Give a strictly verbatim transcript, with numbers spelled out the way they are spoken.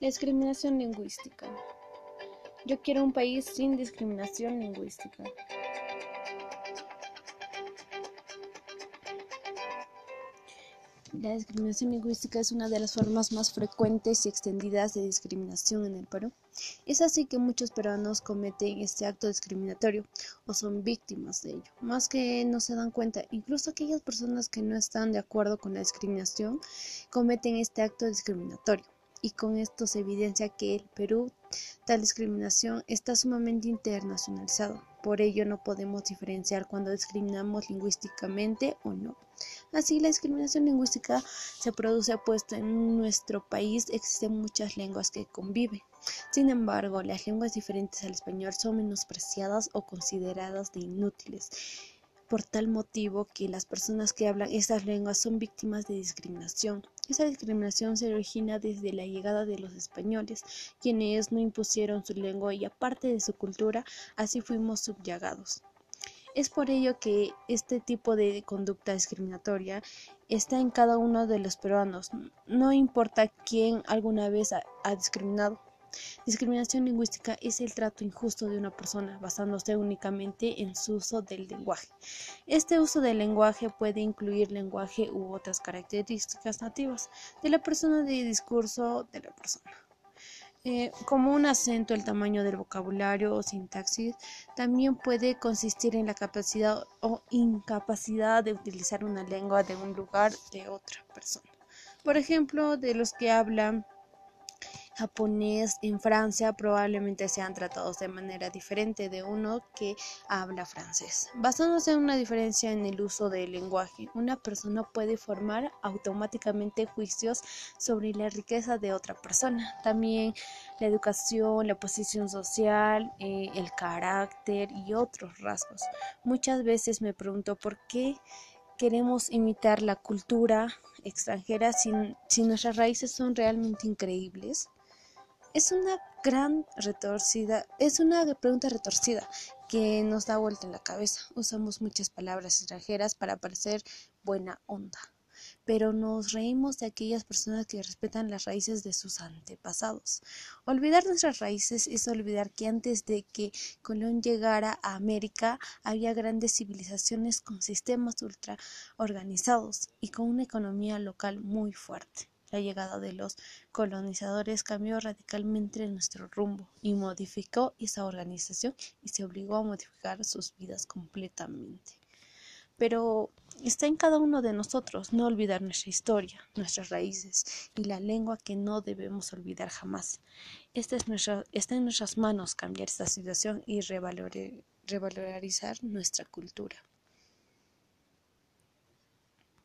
La discriminación lingüística. Yo quiero un país sin discriminación lingüística. La discriminación lingüística es una de las formas más frecuentes y extendidas de discriminación en el Perú. Es así que muchos peruanos cometen este acto discriminatorio o son víctimas de ello, más que no se dan cuenta. Incluso aquellas personas que no están de acuerdo con la discriminación cometen este acto discriminatorio. Y con esto se evidencia que el Perú, tal discriminación está sumamente internacionalizado. Por ello no podemos diferenciar cuando discriminamos lingüísticamente o no. Así, la discriminación lingüística se produce puesto en nuestro país existen muchas lenguas que conviven. Sin embargo, las lenguas diferentes al español son menospreciadas o consideradas de inútiles. Por tal motivo que las personas que hablan estas lenguas son víctimas de discriminación. Esa discriminación se origina desde la llegada de los españoles, quienes no impusieron su lengua y aparte de su cultura, así fuimos subyugados. Es por ello que este tipo de conducta discriminatoria está en cada uno de los peruanos, no importa quién alguna vez ha, ha discriminado. Discriminación lingüística es el trato injusto de una persona basándose únicamente en su uso del lenguaje. Este uso del lenguaje puede incluir lenguaje u otras características nativas de la persona, de discurso de la persona, eh, como un acento, el tamaño del vocabulario o sintaxis. También puede consistir en la capacidad o incapacidad de utilizar una lengua de un lugar de otra persona. Por ejemplo, de los que hablan japonés en Francia probablemente sean tratados de manera diferente de uno que habla francés. Basándose en una diferencia en el uso del lenguaje, una persona puede formar automáticamente juicios sobre la riqueza de otra persona. También la educación, la posición social, eh, el carácter y otros rasgos. Muchas veces me pregunto por qué queremos imitar la cultura extranjera si, si nuestras raíces son realmente increíbles. Es una gran retorcida, es una pregunta retorcida que nos da vuelta en la cabeza. Usamos muchas palabras extranjeras para parecer buena onda, pero nos reímos de aquellas personas que respetan las raíces de sus antepasados. Olvidar nuestras raíces es olvidar que antes de que Colón llegara a América había grandes civilizaciones con sistemas ultra organizados y con una economía local muy fuerte. La llegada de los colonizadores cambió radicalmente nuestro rumbo y modificó esa organización y se obligó a modificar sus vidas completamente. Pero está en cada uno de nosotros no olvidar nuestra historia, nuestras raíces y la lengua que no debemos olvidar jamás. Esta es nuestra, está en nuestras manos cambiar esta situación y revalorizar nuestra cultura.